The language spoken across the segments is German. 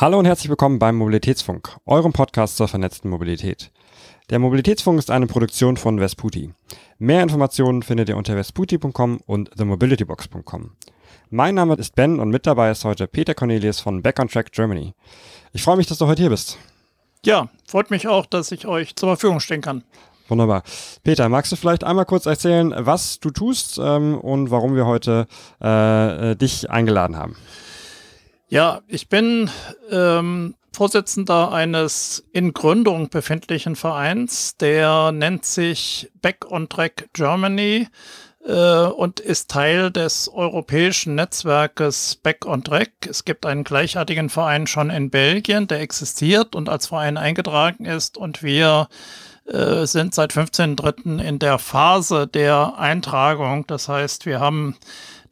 Hallo und herzlich willkommen beim Mobilitätsfunk, eurem Podcast zur vernetzten Mobilität. Der Mobilitätsfunk ist eine Produktion von Vesputi. Mehr Informationen findet ihr unter vesputi.com und TheMobilityBox.com. Mein Name ist Ben und mit dabei ist heute Peter Cornelius von Back on Track Germany. Ich freue mich, dass du heute hier bist. Ja, freut mich auch, dass ich euch zur Verfügung stehen kann. Wunderbar. Peter, magst du vielleicht einmal kurz erzählen, was du tust und warum wir heute dich eingeladen haben? Ja, ich bin Vorsitzender eines in Gründung befindlichen Vereins, der nennt sich Back on Track Germany und ist Teil des europäischen Netzwerkes Back on Track. Es gibt einen gleichartigen Verein schon in Belgien, der existiert und als Verein eingetragen ist, und wir sind seit 15.03. in der Phase der Eintragung. Das heißt, wir haben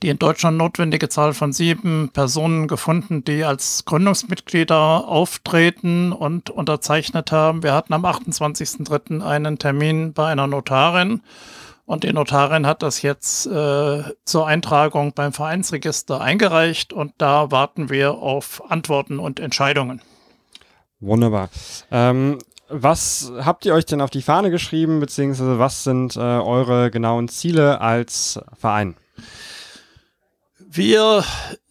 die in Deutschland notwendige Zahl von 7 Personen gefunden, die als Gründungsmitglieder auftreten und unterzeichnet haben. Wir hatten am 28.03. einen Termin bei einer Notarin und die Notarin hat das jetzt zur Eintragung beim Vereinsregister eingereicht und da warten wir auf Antworten und Entscheidungen. Wunderbar. Was habt ihr euch denn auf die Fahne geschrieben, beziehungsweise was sind eure genauen Ziele als Verein? Wir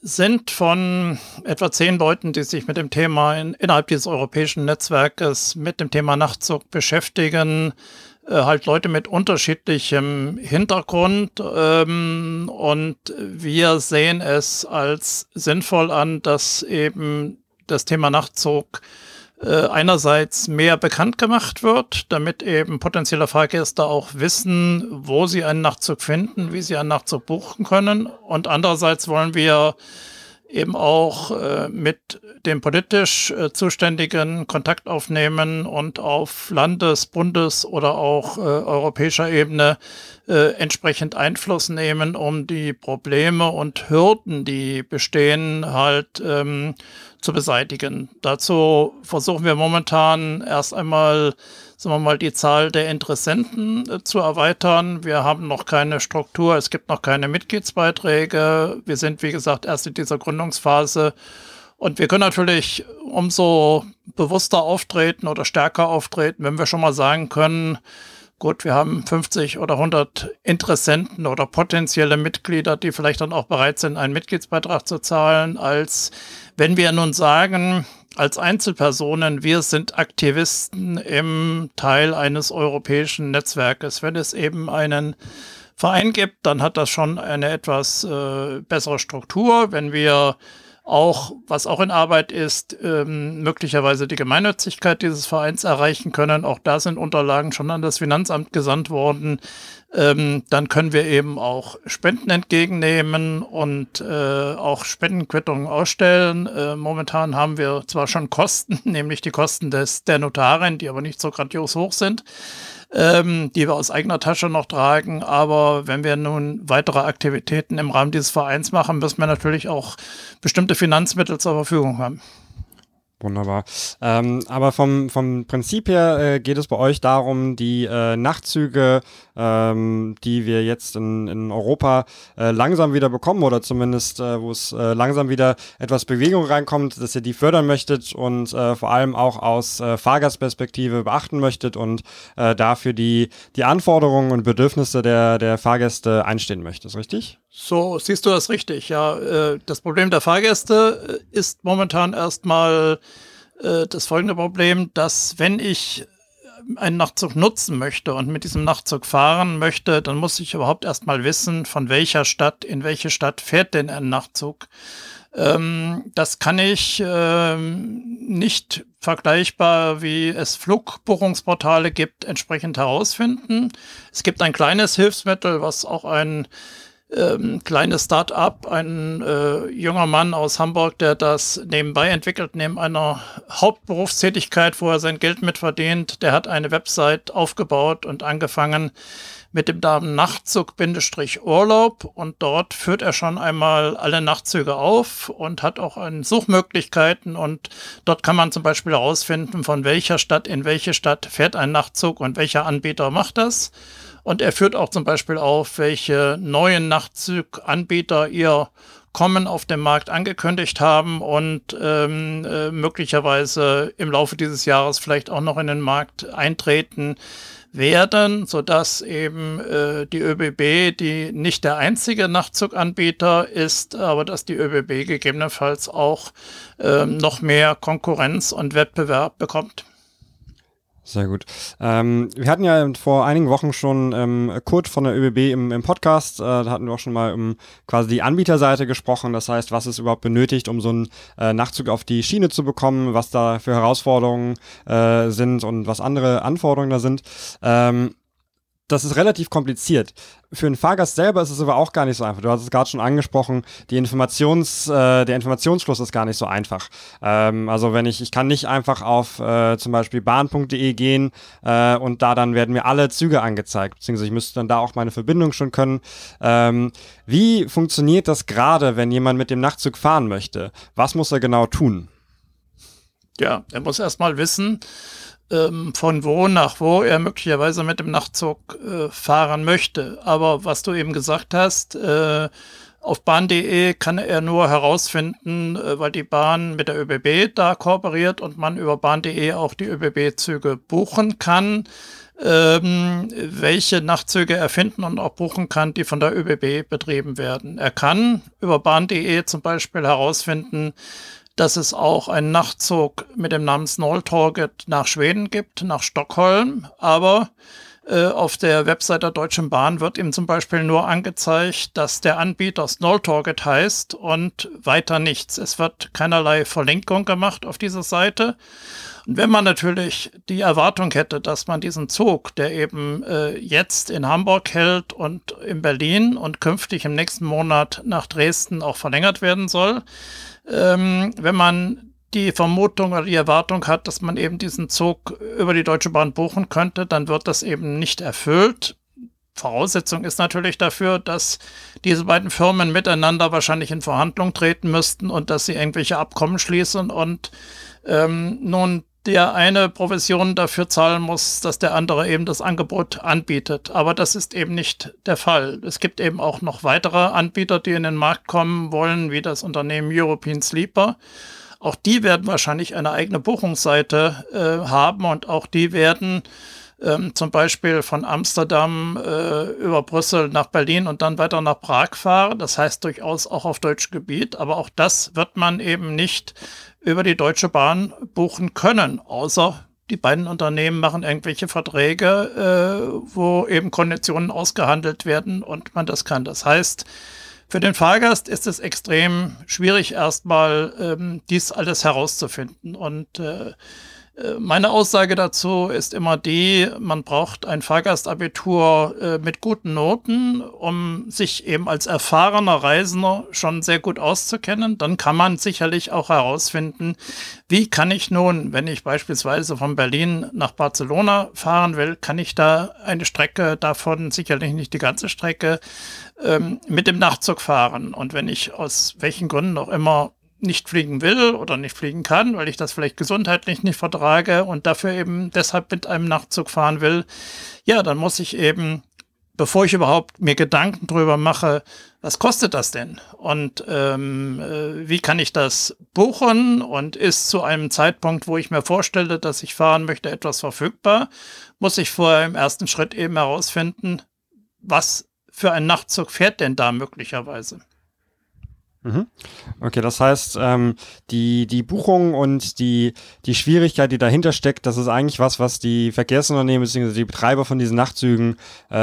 sind von etwa 10 Leuten, die sich mit dem Thema innerhalb dieses europäischen Netzwerkes mit dem Thema Nachtzug beschäftigen, halt Leute mit unterschiedlichem Hintergrund, und wir sehen es als sinnvoll an, dass eben das Thema Nachtzug einerseits mehr bekannt gemacht wird, damit eben potenzielle Fahrgäste auch wissen, wo sie einen Nachtzug finden, wie sie einen Nachtzug buchen können. Und andererseits wollen wir eben auch mit dem politisch Zuständigen Kontakt aufnehmen und auf Landes-, Bundes- oder auch europäischer Ebene entsprechend Einfluss nehmen, um die Probleme und Hürden, die bestehen, halt zu beseitigen. Dazu versuchen wir momentan erst einmal, sagen wir mal, die Zahl der Interessenten zu erweitern. Wir haben noch keine Struktur, es gibt noch keine Mitgliedsbeiträge. Wir sind, wie gesagt, erst in dieser Gründungsphase und wir können natürlich umso bewusster auftreten oder stärker auftreten, wenn wir schon mal sagen können, gut, wir haben 50 oder 100 Interessenten oder potenzielle Mitglieder, die vielleicht dann auch bereit sind, einen Mitgliedsbeitrag zu zahlen, als wenn wir nun sagen, als Einzelpersonen, wir sind Aktivisten im Teil eines europäischen Netzwerkes. Wenn es eben einen Verein gibt, dann hat das schon eine etwas bessere Struktur. Wenn wir auch, was auch in Arbeit ist, möglicherweise die Gemeinnützigkeit dieses Vereins erreichen können. Auch da sind Unterlagen schon an das Finanzamt gesandt worden. Dann können wir eben auch Spenden entgegennehmen und auch Spendenquittungen ausstellen. Momentan haben wir zwar schon Kosten, nämlich die Kosten der Notarin, die aber nicht so grandios hoch sind, die wir aus eigener Tasche noch tragen. Aber wenn wir nun weitere Aktivitäten im Rahmen dieses Vereins machen, müssen wir natürlich auch bestimmte Finanzmittel zur Verfügung haben. Wunderbar. Aber vom Prinzip her geht es bei euch darum, die Nachtzüge, die wir jetzt in Europa langsam wieder bekommen oder zumindest, wo es langsam wieder etwas Bewegung reinkommt, dass ihr die fördern möchtet und vor allem auch aus Fahrgastperspektive beachten möchtet und dafür die Anforderungen und Bedürfnisse der Fahrgäste einstehen möchtet, richtig? So, siehst du das richtig, ja. Das Problem der Fahrgäste ist momentan erstmal das folgende Problem, dass wenn ich einen Nachtzug nutzen möchte und mit diesem Nachtzug fahren möchte, dann muss ich überhaupt erstmal wissen, von welcher Stadt in welche Stadt fährt denn ein Nachtzug. Das kann ich nicht vergleichbar, wie es Flugbuchungsportale gibt, entsprechend herausfinden. Es gibt ein kleines Hilfsmittel, was auch ein kleines Start-up, ein junger Mann aus Hamburg, der das nebenbei entwickelt, neben einer Hauptberufstätigkeit, wo er sein Geld mitverdient. Der hat eine Website aufgebaut und angefangen mit dem Namen Nachtzug-Urlaub und dort führt er schon einmal alle Nachtzüge auf und hat auch Suchmöglichkeiten und dort kann man zum Beispiel herausfinden, von welcher Stadt in welche Stadt fährt ein Nachtzug und welcher Anbieter macht das. Und er führt auch zum Beispiel auf, welche neuen Nachtzug-Anbieter ihr kommen, auf dem Markt angekündigt haben und möglicherweise im Laufe dieses Jahres vielleicht auch noch in den Markt eintreten werden, sodass eben die ÖBB, die nicht der einzige Nachtzuganbieter ist, aber dass die ÖBB gegebenenfalls auch noch mehr Konkurrenz und Wettbewerb bekommt. Sehr gut. Wir hatten ja vor einigen Wochen schon Kurt von der ÖBB im Podcast, da hatten wir auch schon mal quasi die Anbieterseite gesprochen, das heißt, was ist überhaupt benötigt, um so einen Nachtzug auf die Schiene zu bekommen, was da für Herausforderungen sind und was andere Anforderungen da sind. Das ist relativ kompliziert. Für einen Fahrgast selber ist es aber auch gar nicht so einfach. Du hast es gerade schon angesprochen, der Informationsfluss ist gar nicht so einfach. Also wenn ich kann nicht einfach auf zum Beispiel bahn.de gehen und da dann werden mir alle Züge angezeigt, beziehungsweise ich müsste dann da auch meine Verbindung schon können. Wie funktioniert das gerade, wenn jemand mit dem Nachtzug fahren möchte? Was muss er genau tun? Ja, er muss erstmal wissen, von wo nach wo er möglicherweise mit dem Nachtzug fahren möchte. Aber was du eben gesagt hast, auf bahn.de kann er nur herausfinden, weil die Bahn mit der ÖBB da kooperiert und man über bahn.de auch die ÖBB-Züge buchen kann, welche Nachtzüge er finden und auch buchen kann, die von der ÖBB betrieben werden. Er kann über bahn.de zum Beispiel herausfinden, dass es auch einen Nachtzug mit dem Namen Snälltåget nach Schweden gibt, nach Stockholm. Aber auf der Website der Deutschen Bahn wird ihm zum Beispiel nur angezeigt, dass der Anbieter Snälltåget heißt und weiter nichts. Es wird keinerlei Verlinkung gemacht auf dieser Seite. Und wenn man natürlich die Erwartung hätte, dass man diesen Zug, der eben jetzt in Hamburg hält und in Berlin und künftig im nächsten Monat nach Dresden auch verlängert werden soll, wenn man die Vermutung oder die Erwartung hat, dass man eben diesen Zug über die Deutsche Bahn buchen könnte, dann wird das eben nicht erfüllt. Voraussetzung ist natürlich dafür, dass diese beiden Firmen miteinander wahrscheinlich in Verhandlung treten müssten und dass sie irgendwelche Abkommen schließen und nun der eine Provision dafür zahlen muss, dass der andere eben das Angebot anbietet. Aber das ist eben nicht der Fall. Es gibt eben auch noch weitere Anbieter, die in den Markt kommen wollen, wie das Unternehmen European Sleeper. Auch die werden wahrscheinlich eine eigene Buchungsseite haben und auch die werden zum Beispiel von Amsterdam über Brüssel nach Berlin und dann weiter nach Prag fahren. Das heißt durchaus auch auf deutschem Gebiet. Aber auch das wird man eben nicht über die Deutsche Bahn buchen können, außer die beiden Unternehmen machen irgendwelche Verträge, wo eben Konditionen ausgehandelt werden und man das kann. Das heißt, für den Fahrgast ist es extrem schwierig, erstmal dies alles herauszufinden. Und meine Aussage dazu ist immer die, man braucht ein Fahrgastabitur mit guten Noten, um sich eben als erfahrener Reisender schon sehr gut auszukennen. Dann kann man sicherlich auch herausfinden, wie kann ich nun, wenn ich beispielsweise von Berlin nach Barcelona fahren will, kann ich da eine Strecke davon, sicherlich nicht die ganze Strecke, mit dem Nachtzug fahren. Und wenn ich aus welchen Gründen auch immer nicht fliegen will oder nicht fliegen kann, weil ich das vielleicht gesundheitlich nicht vertrage und dafür eben deshalb mit einem Nachtzug fahren will, ja, dann muss ich eben, bevor ich überhaupt mir Gedanken drüber mache, was kostet das denn? Und wie kann ich das buchen? Und ist zu einem Zeitpunkt, wo ich mir vorstelle, dass ich fahren möchte, etwas verfügbar? Muss ich vorher im ersten Schritt eben herausfinden, was für ein Nachtzug fährt denn da möglicherweise? Okay, das heißt, die Buchung und die Schwierigkeit, die dahinter steckt, das ist eigentlich was die Verkehrsunternehmen bzw. die Betreiber von diesen Nachtzügen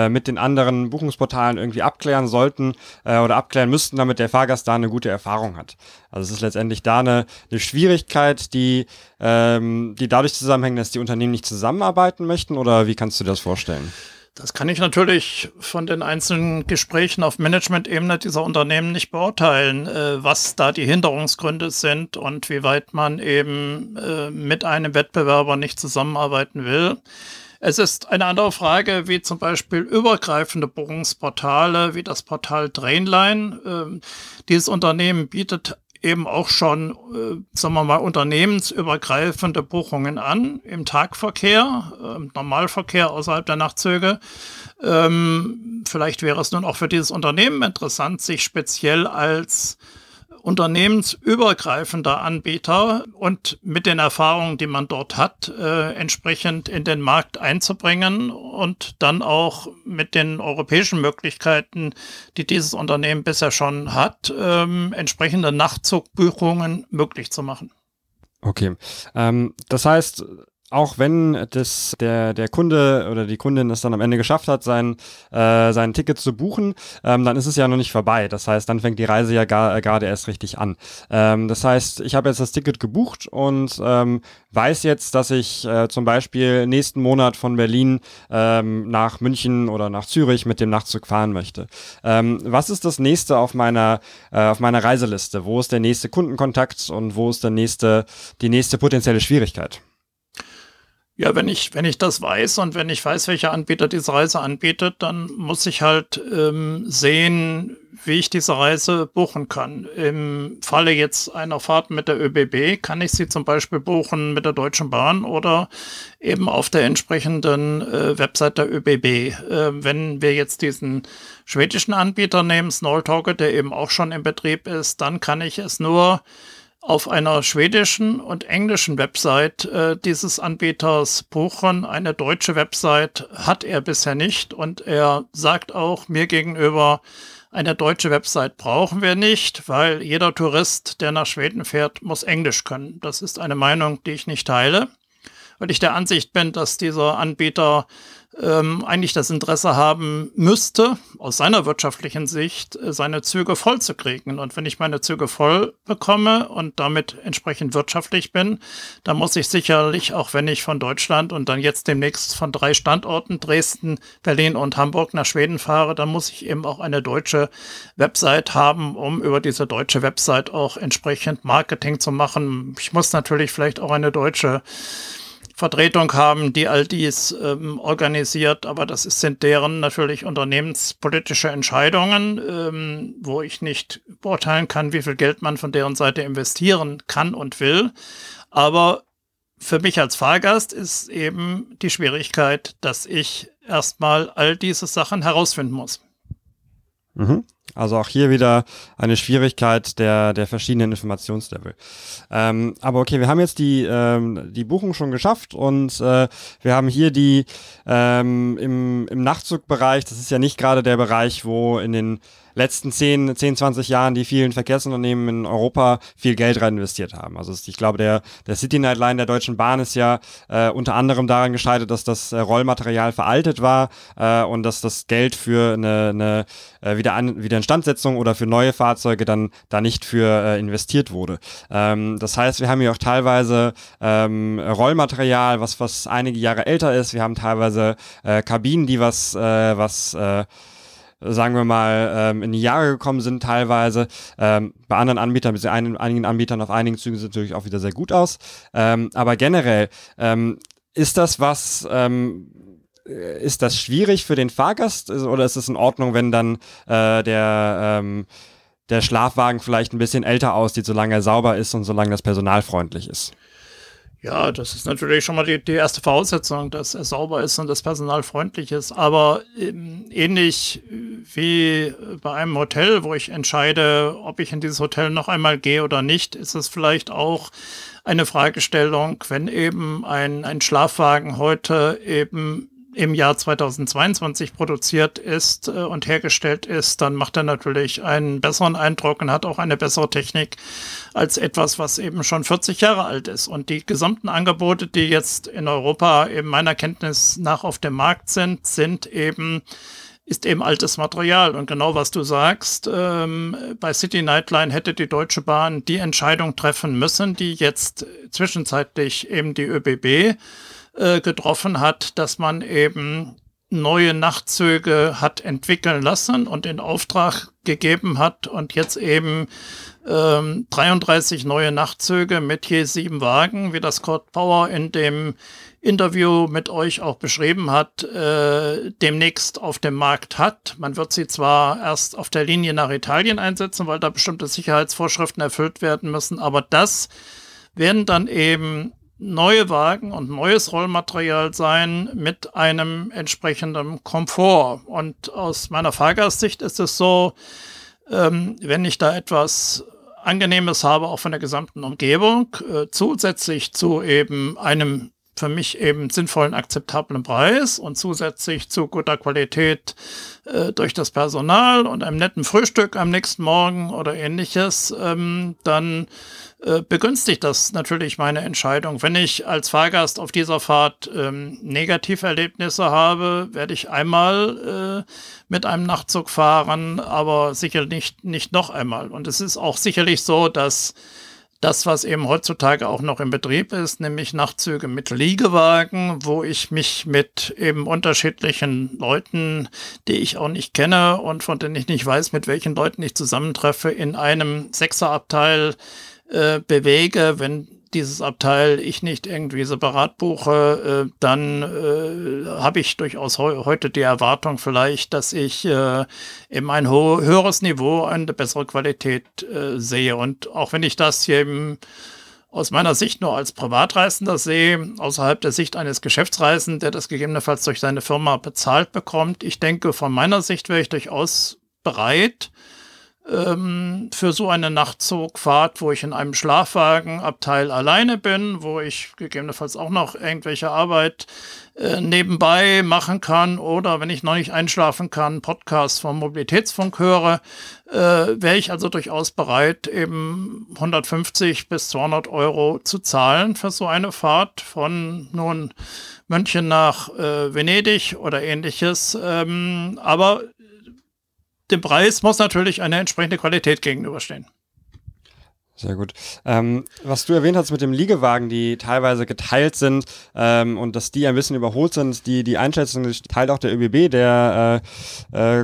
mit den anderen Buchungsportalen irgendwie abklären sollten oder abklären müssten, damit der Fahrgast da eine gute Erfahrung hat. Also es ist letztendlich da eine Schwierigkeit, die dadurch zusammenhängt, dass die Unternehmen nicht zusammenarbeiten möchten, oder wie kannst du das vorstellen? Das kann ich natürlich von den einzelnen Gesprächen auf Management-Ebene dieser Unternehmen nicht beurteilen, was da die Hinderungsgründe sind und wie weit man eben mit einem Wettbewerber nicht zusammenarbeiten will. Es ist eine andere Frage, wie zum Beispiel übergreifende Buchungsportale, wie das Portal Drainline. Dieses Unternehmen bietet eben auch schon, sagen wir mal, unternehmensübergreifende Buchungen an im Tagverkehr, im Normalverkehr außerhalb der Nachtzüge. Vielleicht wäre es nun auch für dieses Unternehmen interessant, sich speziell als unternehmensübergreifender Anbieter und mit den Erfahrungen, die man dort hat, entsprechend in den Markt einzubringen und dann auch mit den europäischen Möglichkeiten, die dieses Unternehmen bisher schon hat, entsprechende Nachtzugbuchungen möglich zu machen. Okay, das heißt, auch wenn der Kunde oder die Kundin es dann am Ende geschafft hat, sein Ticket zu buchen, dann ist es ja noch nicht vorbei. Das heißt, dann fängt die Reise ja gerade erst richtig an. Das heißt, ich habe jetzt das Ticket gebucht und weiß jetzt, dass ich zum Beispiel nächsten Monat von Berlin nach München oder nach Zürich mit dem Nachtzug fahren möchte. Was ist das nächste auf meiner Reiseliste? Wo ist der nächste Kundenkontakt und wo ist die nächste potenzielle Schwierigkeit? Ja, wenn ich das weiß und wenn ich weiß, welcher Anbieter diese Reise anbietet, dann muss ich halt sehen, wie ich diese Reise buchen kann. Im Falle jetzt einer Fahrt mit der ÖBB kann ich sie zum Beispiel buchen mit der Deutschen Bahn oder eben auf der entsprechenden Website der ÖBB. Wenn wir jetzt diesen schwedischen Anbieter nehmen, Snälltåget, der eben auch schon im Betrieb ist, dann kann ich es nur auf einer schwedischen und englischen Website dieses Anbieters buchen. Eine deutsche Website hat er bisher nicht und er sagt auch mir gegenüber, eine deutsche Website brauchen wir nicht, weil jeder Tourist, der nach Schweden fährt, muss Englisch können. Das ist eine Meinung, die ich nicht teile, weil ich der Ansicht bin, dass dieser Anbieter eigentlich das Interesse haben müsste, aus seiner wirtschaftlichen Sicht, seine Züge voll zu kriegen. Und wenn ich meine Züge voll bekomme und damit entsprechend wirtschaftlich bin, dann muss ich sicherlich, auch wenn ich von Deutschland und dann jetzt demnächst von 3 Standorten, Dresden, Berlin und Hamburg nach Schweden fahre, dann muss ich eben auch eine deutsche Website haben, um über diese deutsche Website auch entsprechend Marketing zu machen. Ich muss natürlich vielleicht auch eine deutsche Vertretung haben, die all dies organisiert, aber das sind deren natürlich unternehmenspolitische Entscheidungen, wo ich nicht beurteilen kann, wie viel Geld man von deren Seite investieren kann und will. Aber für mich als Fahrgast ist eben die Schwierigkeit, dass ich erstmal all diese Sachen herausfinden muss. Mhm. Also auch hier wieder eine Schwierigkeit der verschiedenen Informationslevel. Aber okay, wir haben jetzt die Buchung schon geschafft und wir haben hier die im Nachtzugbereich, das ist ja nicht gerade der Bereich, wo in den letzten 10, 20 Jahren die vielen Verkehrsunternehmen in Europa viel Geld rein investiert haben. Also ich glaube, der City Night Line der Deutschen Bahn ist ja unter anderem daran gescheitert, dass das Rollmaterial veraltet war und dass das Geld für eine Wiederinstandsetzung oder für neue Fahrzeuge dann da nicht für investiert wurde. Das heißt, wir haben hier auch teilweise Rollmaterial, was einige Jahre älter ist. Wir haben teilweise Kabinen, die sagen wir mal, in die Jahre gekommen sind teilweise. Bei anderen Anbietern, bei einigen Anbietern auf einigen Zügen sieht es natürlich auch wieder sehr gut aus. Aber generell ist das ist das schwierig für den Fahrgast oder ist es in Ordnung, wenn dann der Schlafwagen vielleicht ein bisschen älter aussieht, solange er sauber ist und solange das Personal freundlich ist? Ja, das ist natürlich schon mal die erste Voraussetzung, dass er sauber ist und das Personal freundlich ist. Aber ähnlich wie bei einem Hotel, wo ich entscheide, ob ich in dieses Hotel noch einmal gehe oder nicht, ist es vielleicht auch eine Fragestellung, wenn eben ein Schlafwagen heute eben im Jahr 2022 produziert ist und hergestellt ist, dann macht er natürlich einen besseren Eindruck und hat auch eine bessere Technik als etwas, was eben schon 40 Jahre alt ist. Und die gesamten Angebote, die jetzt in Europa eben meiner Kenntnis nach auf dem Markt sind, ist eben altes Material. Und genau was du sagst, bei City Night Line hätte die Deutsche Bahn die Entscheidung treffen müssen, die jetzt zwischenzeitlich eben die ÖBB getroffen hat, dass man eben neue Nachtzüge hat entwickeln lassen und in Auftrag gegeben hat und jetzt eben 33 neue Nachtzüge mit je 7 Wagen, wie das Coradia Power in dem Interview mit euch auch beschrieben hat, demnächst auf dem Markt hat. Man wird sie zwar erst auf der Linie nach Italien einsetzen, weil da bestimmte Sicherheitsvorschriften erfüllt werden müssen, aber das werden dann eben neue Wagen und neues Rollmaterial sein mit einem entsprechenden Komfort. Und aus meiner Fahrgastsicht ist es so, wenn ich da etwas Angenehmes habe, auch von der gesamten Umgebung, zusätzlich zu eben einem für mich eben sinnvollen, akzeptablen Preis und zusätzlich zu guter Qualität durch das Personal und einem netten Frühstück am nächsten Morgen oder ähnliches, dann begünstigt das natürlich meine Entscheidung. Wenn ich als Fahrgast auf dieser Fahrt Negativerlebnisse habe, werde ich einmal mit einem Nachtzug fahren, aber sicherlich nicht noch einmal. Und es ist auch sicherlich so, dass das, was eben heutzutage auch noch im Betrieb ist, nämlich Nachtzüge mit Liegewagen, wo ich mich mit eben unterschiedlichen Leuten, die ich auch nicht kenne und von denen ich nicht weiß, mit welchen Leuten ich zusammentreffe, in einem Sechserabteil bewege. Wenn dieses Abteil ich nicht irgendwie separat buche, dann habe ich durchaus heute die Erwartung vielleicht, dass ich eben ein höheres Niveau, eine bessere Qualität sehe. Und auch wenn ich das eben aus meiner Sicht nur als Privatreisender sehe, außerhalb der Sicht eines Geschäftsreisenden, der das gegebenenfalls durch seine Firma bezahlt bekommt, ich denke, von meiner Sicht wäre ich durchaus bereit, für so eine Nachtzugfahrt, wo ich in einem Schlafwagenabteil alleine bin, wo ich gegebenenfalls auch noch irgendwelche Arbeit nebenbei machen kann oder wenn ich noch nicht einschlafen kann, Podcast vom Mobilitätsfunk höre, wäre ich also durchaus bereit, eben 150 bis 200 Euro zu zahlen für so eine Fahrt von nun München nach Venedig oder ähnliches. Aber dem Preis muss natürlich eine entsprechende Qualität gegenüberstehen. Sehr gut. Was du erwähnt hast mit dem Liegewagen, die teilweise geteilt sind und dass die ein bisschen überholt sind, die Einschätzung teilt auch der ÖBB, der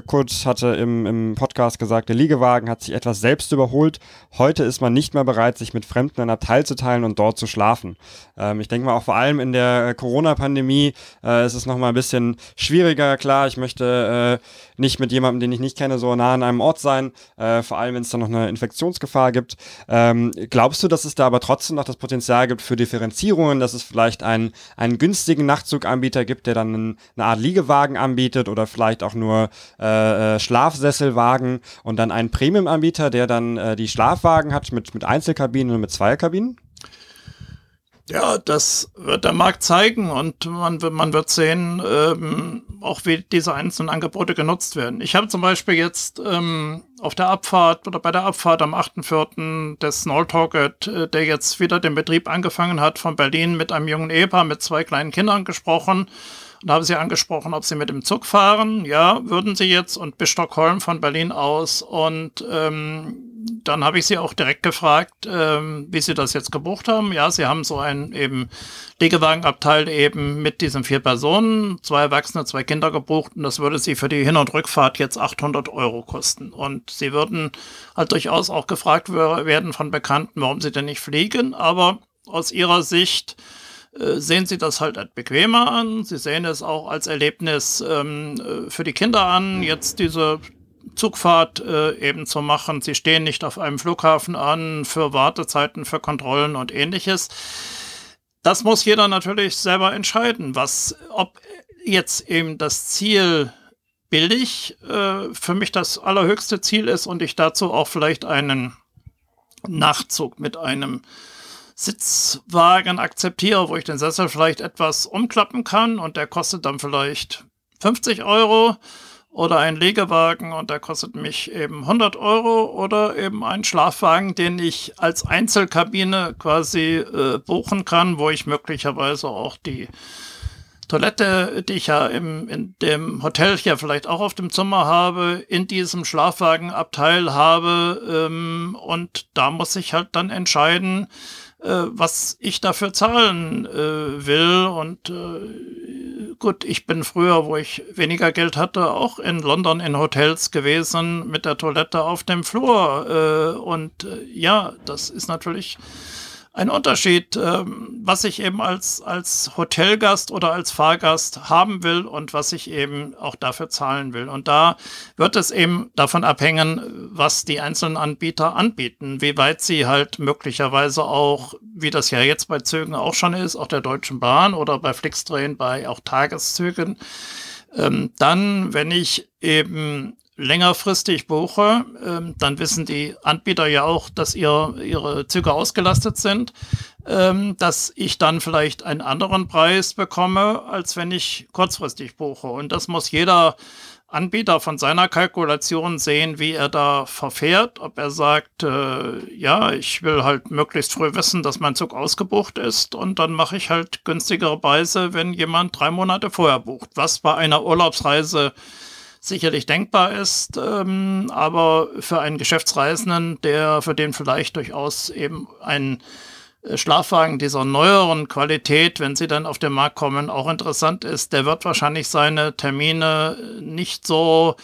Kurt hatte im Podcast gesagt, der Liegewagen hat sich etwas selbst überholt. Heute ist man nicht mehr bereit, sich mit Fremden ein Abteil zu teilen und dort zu schlafen. Ich denke mal auch vor allem in der Corona-Pandemie ist es nochmal ein bisschen schwieriger. Klar, ich möchte nicht mit jemandem, den ich nicht kenne, so nah an einem Ort sein, vor allem wenn es da noch eine Infektionsgefahr gibt. Glaubst du, dass es da aber trotzdem noch das Potenzial gibt für Differenzierungen, dass es vielleicht einen günstigen Nachtzuganbieter gibt, der dann eine Art Liegewagen anbietet oder vielleicht auch nur Schlafsesselwagen und dann einen Premium-Anbieter, der dann die Schlafwagen hat mit Einzelkabinen und mit Zweierkabinen? Ja, das wird der Markt zeigen und man wird sehen, auch wie diese einzelnen Angebote genutzt werden. Ich habe zum Beispiel jetzt auf der Abfahrt oder bei der Abfahrt am 8.4. des Snälltåget, der jetzt wieder den Betrieb angefangen hat, von Berlin mit einem jungen Ehepaar mit zwei kleinen Kindern gesprochen. Und habe sie angesprochen, ob sie mit dem Zug fahren. Ja, würden sie jetzt und bis Stockholm von Berlin aus. Und dann habe ich sie auch direkt gefragt, wie sie das jetzt gebucht haben. Ja, sie haben so einen eben Liegewagenabteil eben mit diesen 4 Personen, 2 Erwachsene, 2 Kinder gebucht. Und das würde sie für die Hin- und Rückfahrt jetzt 800 Euro kosten. Und sie würden halt durchaus auch gefragt werden von Bekannten, warum sie denn nicht fliegen. Aber aus ihrer Sicht sehen sie das halt als bequemer an. Sie sehen es auch als Erlebnis für die Kinder an, jetzt diese Zugfahrt eben zu machen. Sie stehen nicht auf einem Flughafen an für Wartezeiten, für Kontrollen und ähnliches. Das muss jeder natürlich selber entscheiden, ob jetzt eben das Ziel billig für mich das allerhöchste Ziel ist und ich dazu auch vielleicht einen Nachtzug mit einem Sitzwagen akzeptiere, wo ich den Sessel vielleicht etwas umklappen kann und der kostet dann vielleicht 50 Euro oder ein Liegewagen und der kostet mich eben 100 Euro oder eben einen Schlafwagen, den ich als Einzelkabine quasi buchen kann, wo ich möglicherweise auch die Toilette, die ich ja in dem Hotel hier vielleicht auch auf dem Zimmer habe, in diesem Schlafwagenabteil habe und da muss ich halt dann entscheiden, was ich dafür zahlen will. Und gut, ich bin früher, wo ich weniger Geld hatte, auch in London in Hotels gewesen mit der Toilette auf dem Flur. Und ja, das ist natürlich ein Unterschied, was ich eben als Hotelgast oder als Fahrgast haben will und was ich eben auch dafür zahlen will. Und da wird es eben davon abhängen, was die einzelnen Anbieter anbieten, wie weit sie halt möglicherweise auch, wie das ja jetzt bei Zügen auch schon ist, auch der Deutschen Bahn oder bei Flixtrain, bei auch Tageszügen, dann, wenn ich eben längerfristig buche, dann wissen die Anbieter ja auch, dass ihre Züge ausgelastet sind, dass ich dann vielleicht einen anderen Preis bekomme, als wenn ich kurzfristig buche. Und das muss jeder Anbieter von seiner Kalkulation sehen, wie er da verfährt, ob er sagt, ja, ich will halt möglichst früh wissen, dass mein Zug ausgebucht ist, und dann mache ich halt günstigere Preise, wenn jemand 3 Monate vorher bucht, was bei einer Urlaubsreise sicherlich denkbar ist, aber für einen Geschäftsreisenden, für den vielleicht durchaus eben ein Schlafwagen dieser neueren Qualität, wenn sie dann auf den Markt kommen, auch interessant ist, der wird wahrscheinlich seine Termine nicht so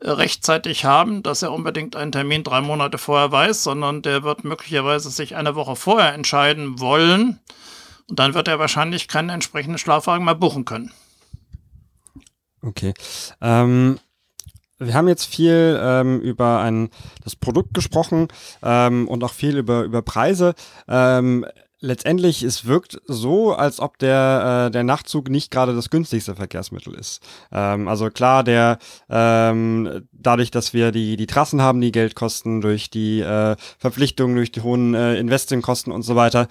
rechtzeitig haben, dass er unbedingt einen Termin 3 Monate vorher weiß, sondern der wird möglicherweise sich eine Woche vorher entscheiden wollen, und dann wird er wahrscheinlich keinen entsprechenden Schlafwagen mehr buchen können. Okay. Wir haben jetzt viel über das Produkt gesprochen und auch viel über Preise. Letztendlich, es wirkt so, als ob der Nachtzug nicht gerade das günstigste Verkehrsmittel ist. Also klar, dadurch, dass wir die Trassen haben, die Geld kosten, durch die Verpflichtungen, durch die hohen Investingkosten und so weiter,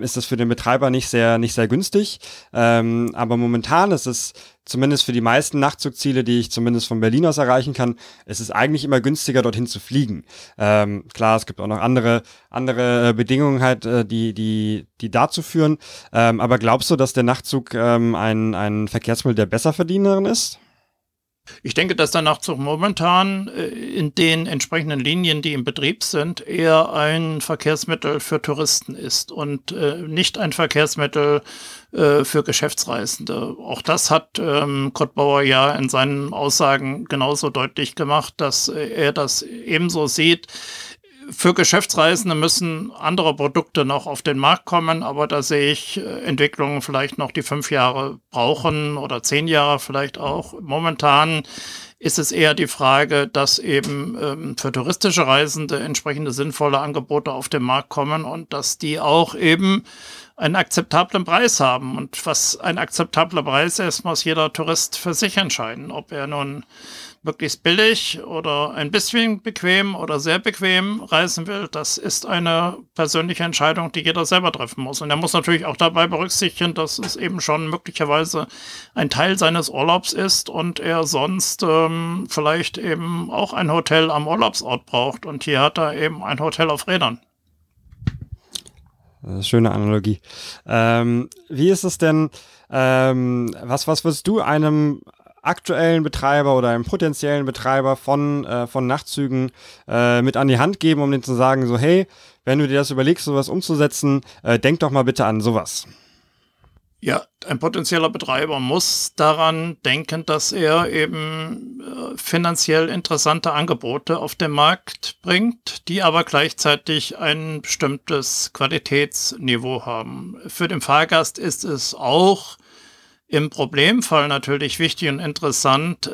ist das für den Betreiber nicht sehr günstig. Aber momentan ist es zumindest für die meisten Nachtzugziele, die ich zumindest von Berlin aus erreichen kann, es ist eigentlich immer günstiger, dorthin zu fliegen. Klar, es gibt auch noch andere Bedingungen halt, die dazu führen. Aber glaubst du, dass der Nachtzug ein Verkehrsmittel der Besserverdienerin ist? Ich denke, dass der Nachtzug momentan in den entsprechenden Linien, die im Betrieb sind, eher ein Verkehrsmittel für Touristen ist und nicht ein Verkehrsmittel für Geschäftsreisende. Auch das hat Kurt Bauer ja in seinen Aussagen genauso deutlich gemacht, dass er das ebenso sieht. Für Geschäftsreisende müssen andere Produkte noch auf den Markt kommen, aber da sehe ich Entwicklungen vielleicht noch, die 5 Jahre brauchen oder 10 Jahre vielleicht auch. Momentan ist es eher die Frage, dass eben für touristische Reisende entsprechende sinnvolle Angebote auf den Markt kommen und dass die auch eben einen akzeptablen Preis haben. Und was ein akzeptabler Preis ist, muss jeder Tourist für sich entscheiden, ob er nun möglichst billig oder ein bisschen bequem oder sehr bequem reisen will. Das ist eine persönliche Entscheidung, die jeder selber treffen muss. Und er muss natürlich auch dabei berücksichtigen, dass es eben schon möglicherweise ein Teil seines Urlaubs ist und er sonst vielleicht eben auch ein Hotel am Urlaubsort braucht. Und hier hat er eben ein Hotel auf Rädern. Schöne Analogie. Wie ist es denn, was würdest du einem aktuellen Betreiber oder einem potenziellen Betreiber von Nachtzügen mit an die Hand geben, um denen zu sagen, so hey, wenn du dir das überlegst, sowas umzusetzen, denk doch mal bitte an sowas. Ja, ein potenzieller Betreiber muss daran denken, dass er eben finanziell interessante Angebote auf den Markt bringt, die aber gleichzeitig ein bestimmtes Qualitätsniveau haben. Für den Fahrgast ist es auch im Problemfall natürlich wichtig und interessant,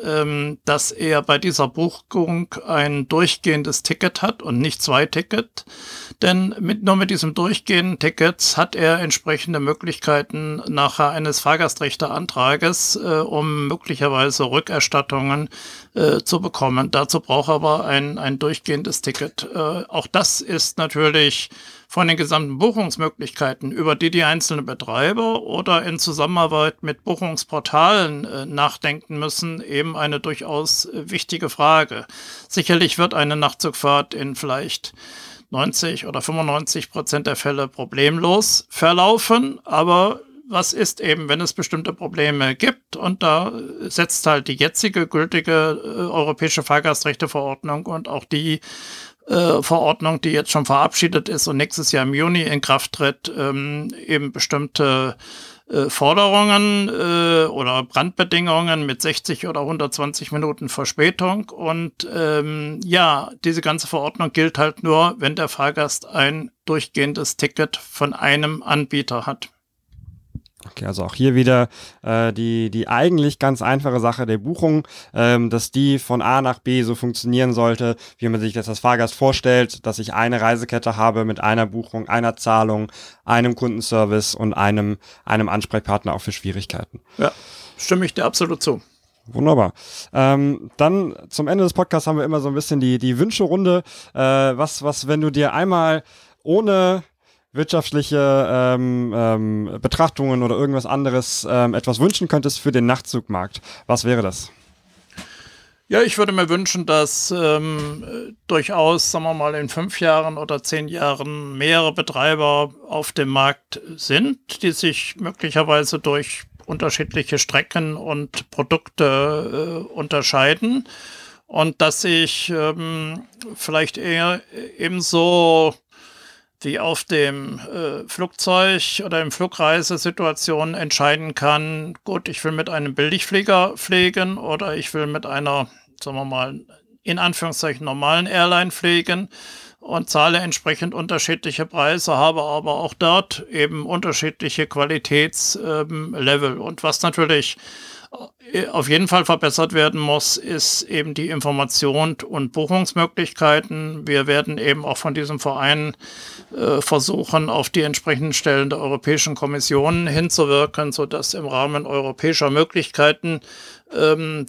dass er bei dieser Buchung ein durchgehendes Ticket hat und nicht 2 Tickets. Denn nur mit diesem durchgehenden Ticket hat er entsprechende Möglichkeiten nachher eines Fahrgastrechteantrages, um möglicherweise Rückerstattungen zu bekommen. Dazu braucht er aber ein durchgehendes Ticket. Auch das ist natürlich von den gesamten Buchungsmöglichkeiten, über die einzelnen Betreiber oder in Zusammenarbeit mit Buchungsportalen nachdenken müssen, eben eine durchaus wichtige Frage. Sicherlich wird eine Nachtzugfahrt in vielleicht 90 oder 95% der Fälle problemlos verlaufen, aber was ist eben, wenn es bestimmte Probleme gibt? Und da setzt halt die jetzige gültige europäische Fahrgastrechteverordnung und auch die Verordnung, die jetzt schon verabschiedet ist und nächstes Jahr im Juni in Kraft tritt, eben bestimmte Forderungen oder Brandbedingungen mit 60 oder 120 Minuten Verspätung. Und ja, diese ganze Verordnung gilt halt nur, wenn der Fahrgast ein durchgehendes Ticket von einem Anbieter hat. Okay, also auch hier wieder die eigentlich ganz einfache Sache der Buchung, dass die von A nach B so funktionieren sollte, wie man sich das als Fahrgast vorstellt, dass ich eine Reisekette habe mit einer Buchung, einer Zahlung, einem Kundenservice und einem Ansprechpartner auch für Schwierigkeiten. Ja, stimme ich dir absolut zu. Wunderbar. Dann zum Ende des Podcasts haben wir immer so ein bisschen die Wünscherunde. Was, wenn du dir einmal ohne wirtschaftliche Betrachtungen oder irgendwas anderes etwas wünschen könntest für den Nachtzugmarkt, was wäre das? Ja, ich würde mir wünschen, dass durchaus, sagen wir mal, in 5 Jahren oder 10 Jahren mehrere Betreiber auf dem Markt sind, die sich möglicherweise durch unterschiedliche Strecken und Produkte unterscheiden und dass sich vielleicht eher ebenso wie auf dem Flugzeug oder im Flugreisesituation entscheiden kann, gut, ich will mit einem Billigflieger fliegen oder ich will mit einer, sagen wir mal, in Anführungszeichen normalen Airline fliegen und zahle entsprechend unterschiedliche Preise, habe aber auch dort eben unterschiedliche Qualitätslevel. Und was natürlich auf jeden Fall verbessert werden muss, ist eben die Information und Buchungsmöglichkeiten. Wir werden eben auch von diesem Verein versuchen, auf die entsprechenden Stellen der Europäischen Kommission hinzuwirken, sodass im Rahmen europäischer Möglichkeiten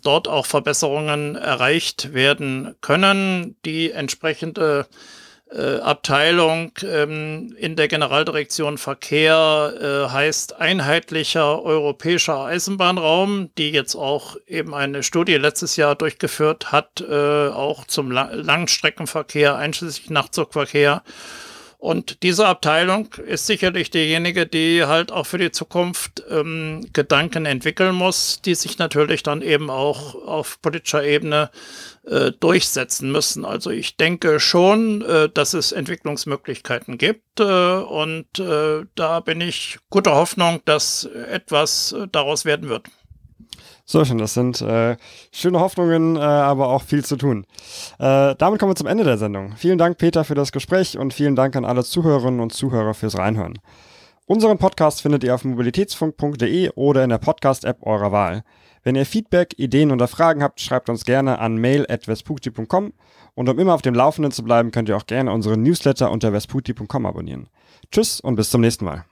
dort auch Verbesserungen erreicht werden können. Die entsprechende Abteilung in der Generaldirektion Verkehr heißt einheitlicher europäischer Eisenbahnraum, die jetzt auch eben eine Studie letztes Jahr durchgeführt hat, auch zum Langstreckenverkehr, einschließlich Nachtzugverkehr. Und diese Abteilung ist sicherlich diejenige, die halt auch für die Zukunft Gedanken entwickeln muss, die sich natürlich dann eben auch auf politischer Ebene durchsetzen müssen. Also ich denke schon, dass es Entwicklungsmöglichkeiten gibt und da bin ich guter Hoffnung, dass etwas daraus werden wird. So schön, das sind schöne Hoffnungen, aber auch viel zu tun. Damit kommen wir zum Ende der Sendung. Vielen Dank, Peter, für das Gespräch und vielen Dank an alle Zuhörerinnen und Zuhörer fürs Reinhören. Unseren Podcast findet ihr auf mobilitätsfunk.de oder in der Podcast-App eurer Wahl. Wenn ihr Feedback, Ideen oder Fragen habt, schreibt uns gerne an mail@vesputi.com und um immer auf dem Laufenden zu bleiben, könnt ihr auch gerne unseren Newsletter unter vesputi.com abonnieren. Tschüss und bis zum nächsten Mal.